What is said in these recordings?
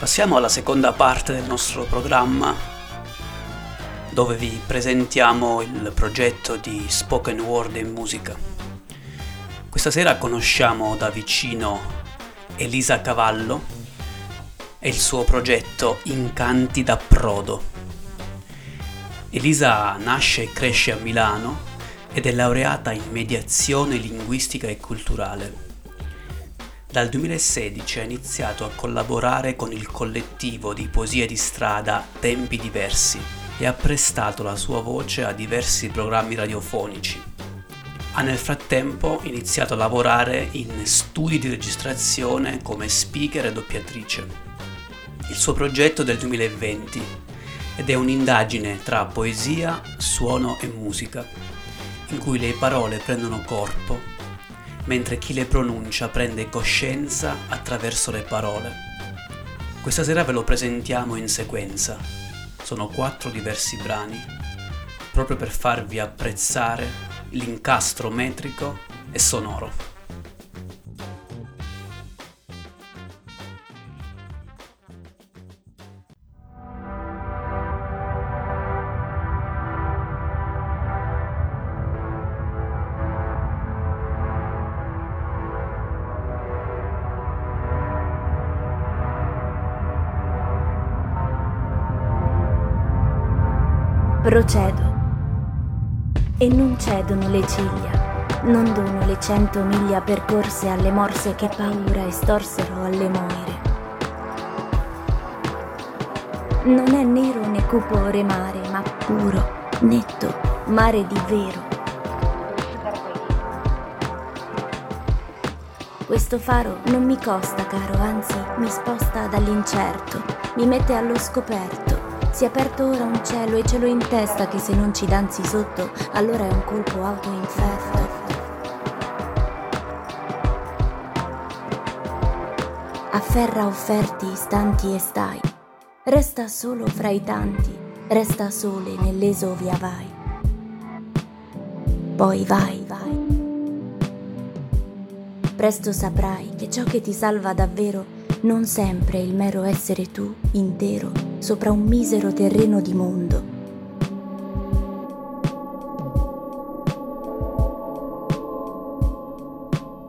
Passiamo alla seconda parte del nostro programma, dove vi presentiamo il progetto di Spoken Word in Musica. Questa sera conosciamo da vicino Elisa Cavallo e il suo progetto Incanti da Prodo. Elisa nasce e cresce a Milano ed è laureata in Mediazione Linguistica e Culturale. Dal 2016 ha iniziato a collaborare con il collettivo di poesie di strada Tempi Diversi e ha prestato la sua voce a diversi programmi radiofonici. Ha nel frattempo iniziato a lavorare in studi di registrazione come speaker e doppiatrice. Il suo progetto è del 2020 ed è un'indagine tra poesia, suono e musica, in cui le parole prendono corpo, mentre chi le pronuncia prende coscienza attraverso le parole. Questa sera ve lo presentiamo in sequenza. Sono 4 diversi brani, proprio per farvi apprezzare l'incastro metrico e sonoro. Procedo e non cedono le ciglia, non dono le 100 miglia percorse alle morse che paura estorsero alle moire. Non è nero né cupo remare, ma puro, netto, mare di vero. Questo faro non mi costa caro, anzi mi sposta dall'incerto, mi mette allo scoperto. Si è aperto ora un cielo e ce l'ho in testa che se non ci danzi sotto, allora è un colpo autoinferto. Afferra offerti, istanti e stai. Resta solo fra i tanti, resta sole nell'eso via vai. Poi vai, vai. Presto saprai che ciò che ti salva davvero non sempre è il mero essere tu intero sopra un misero terreno di mondo.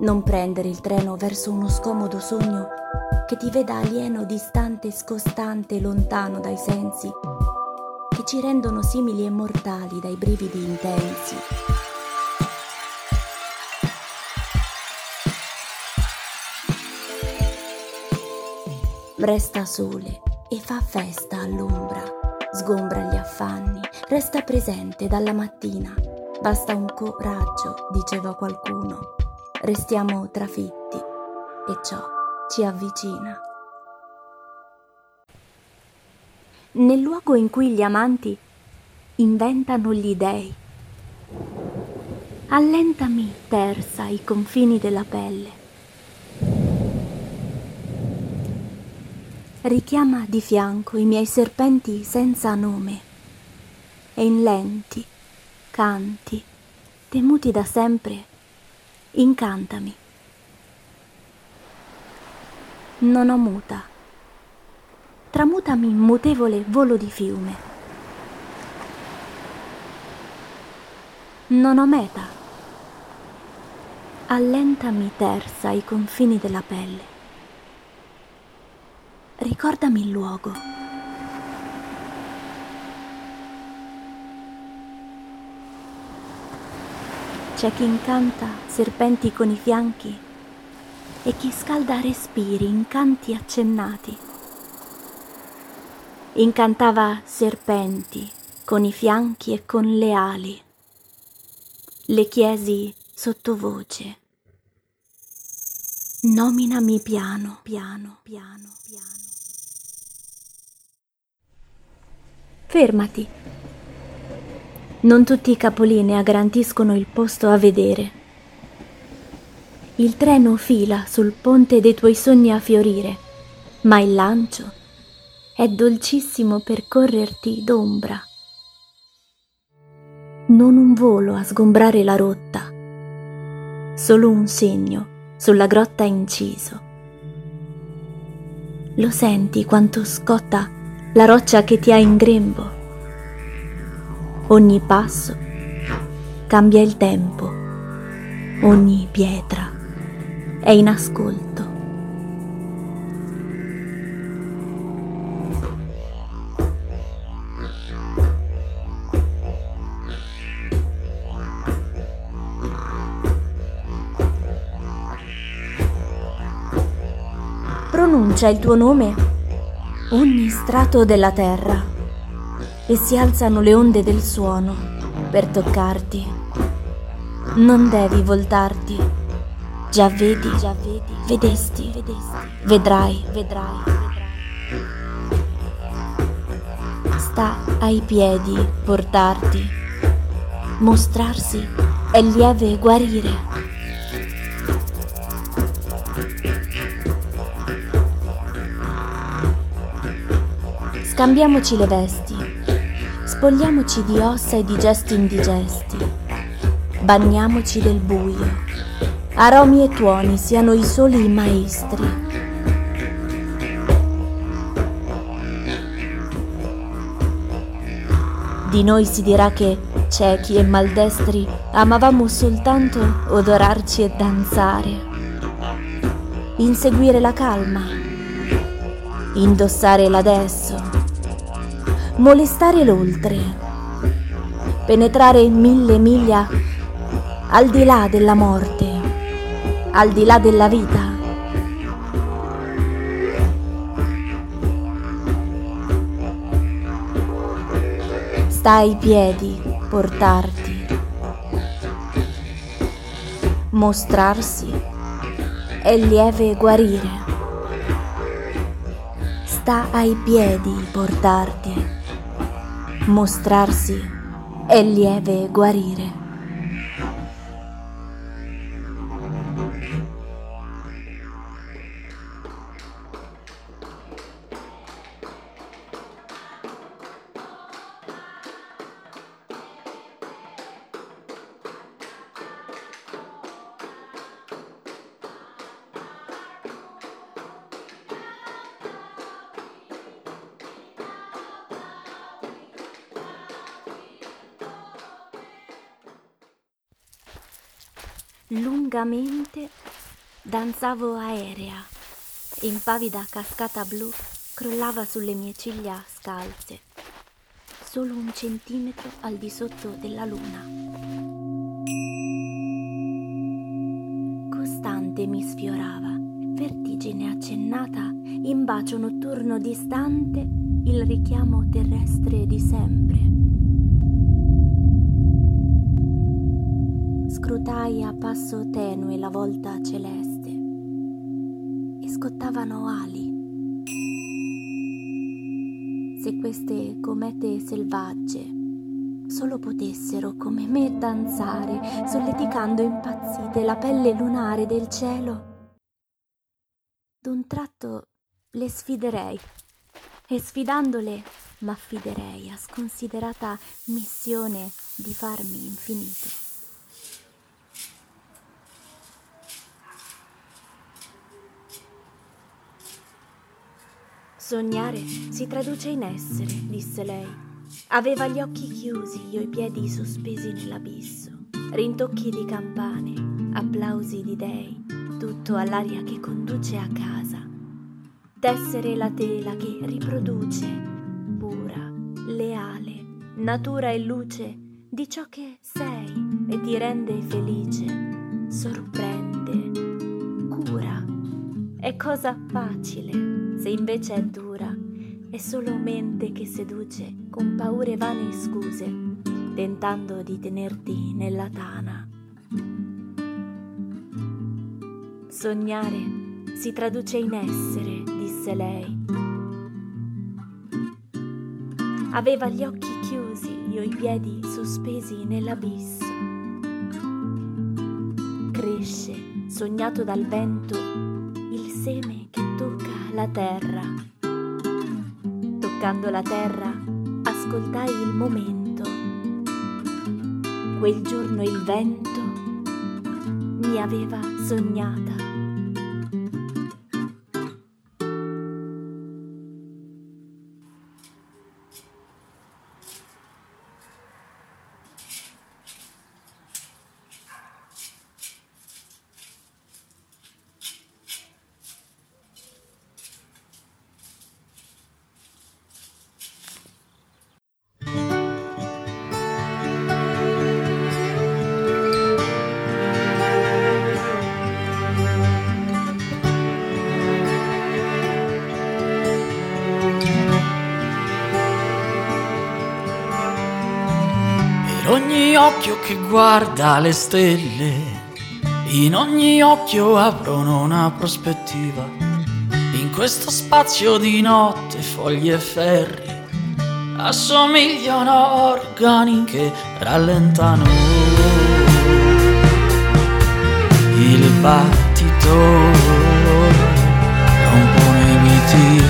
Non prendere il treno verso uno scomodo sogno che ti veda alieno, distante, scostante, lontano dai sensi, che ci rendono simili e mortali dai brividi intensi. Resta sole e fa festa all'ombra, sgombra gli affanni, resta presente dalla mattina. Basta un coraggio, diceva qualcuno. Restiamo trafitti e ciò ci avvicina. Nel luogo in cui gli amanti inventano gli dèi. Allentami, terza, i confini della pelle. Richiama di fianco i miei serpenti senza nome e in lenti, canti, temuti da sempre, incantami. Non ho muta, tramutami in mutevole volo di fiume. Non ho meta, allentami terza i confini della pelle. Ricordami il luogo. C'è chi incanta serpenti con i fianchi e chi scalda respiri in canti accennati. Incantava serpenti con i fianchi e con le ali. Le chiesi sottovoce: nominami piano, piano, piano, piano. Fermati. Non tutti i capolinea garantiscono il posto a vedere. Il treno fila sul ponte dei tuoi sogni a fiorire, ma il lancio è dolcissimo percorrerti d'ombra. Non un volo a sgombrare la rotta, solo un segno sulla grotta inciso. Lo senti quanto scotta la roccia che ti ha in grembo? Ogni passo cambia il tempo, ogni pietra è in ascolto. Pronuncia il tuo nome ogni strato della terra e si alzano le onde del suono per toccarti. Non devi voltarti, già vedi, vedesti, vedrai. Sta ai piedi portarti, mostrarsi è lieve guarire. Cambiamoci le vesti, spogliamoci di ossa e di gesti indigesti, bagniamoci del buio, aromi e tuoni siano i soli maestri. Di noi si dirà che, ciechi e maldestri, amavamo soltanto odorarci e danzare, inseguire la calma, indossare l'adesso, molestare l'oltre, penetrare 1000 miglia al di là della morte, al di là della vita. Sta ai piedi portarti, mostrarsi è lieve guarire. Sta ai piedi portarti, mostrarsi è lieve guarire. Lungamente danzavo aerea, impavida cascata blu crollava sulle mie ciglia scalze, solo 1 centimetro al di sotto della luna. Costante mi sfiorava, vertigine accennata, in bacio notturno distante, il richiamo terrestre di sempre. Scrutai a passo tenue la volta celeste e scottavano ali. Se queste comete selvagge solo potessero come me danzare, solleticando impazzite la pelle lunare del cielo, d'un tratto le sfiderei e sfidandole m'affiderei a sconsiderata missione di farmi infinito. Sognare si traduce in essere, disse lei. Aveva gli occhi chiusi, io i piedi sospesi nell'abisso. Rintocchi di campane, applausi di dei, tutto all'aria che conduce a casa. Tessere la tela che riproduce, pura, leale, natura e luce di ciò che sei e ti rende felice, sorprende, cura. È cosa facile. Se invece è dura, è solo mente che seduce con paure vane e scuse, tentando di tenerti nella tana. Sognare si traduce in essere, disse lei. Aveva gli occhi chiusi, io i piedi sospesi nell'abisso. Cresce, sognato dal vento, il seme che tocca la terra. Toccando la terra, ascoltai il momento. Quel giorno il vento mi aveva sognata. ogni occhio che guarda le stelle, in ogni occhio aprono una prospettiva. In questo spazio di notte foglie e ferri assomigliano a organi che rallentano il battito, rompono i miti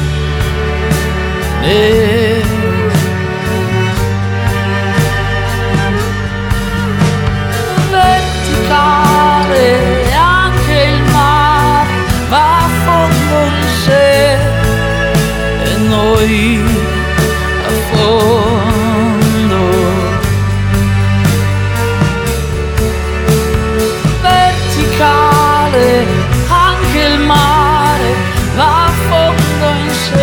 verticale. Anche il mare va a fondo in sé e noi a fondo. Verticale, anche il mare va a fondo in sé.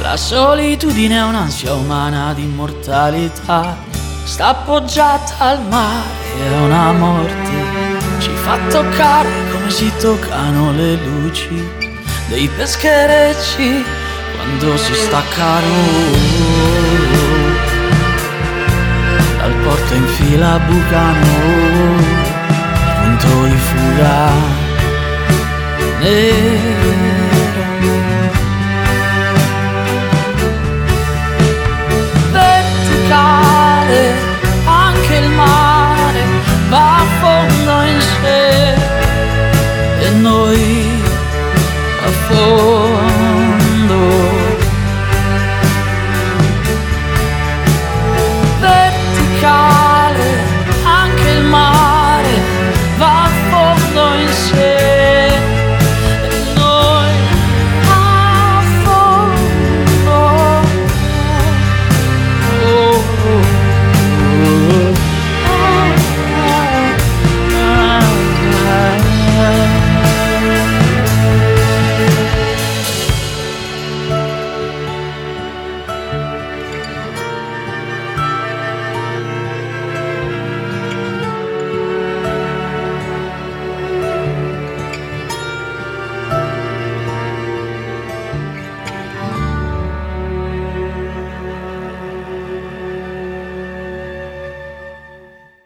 La solitudine è un'ansia umana di immortalità, sta appoggiata al mare. È una morte, ci fa toccare come si toccano le luci dei pescherecci quando si staccano dal porto in fila. Bucano punto di fuga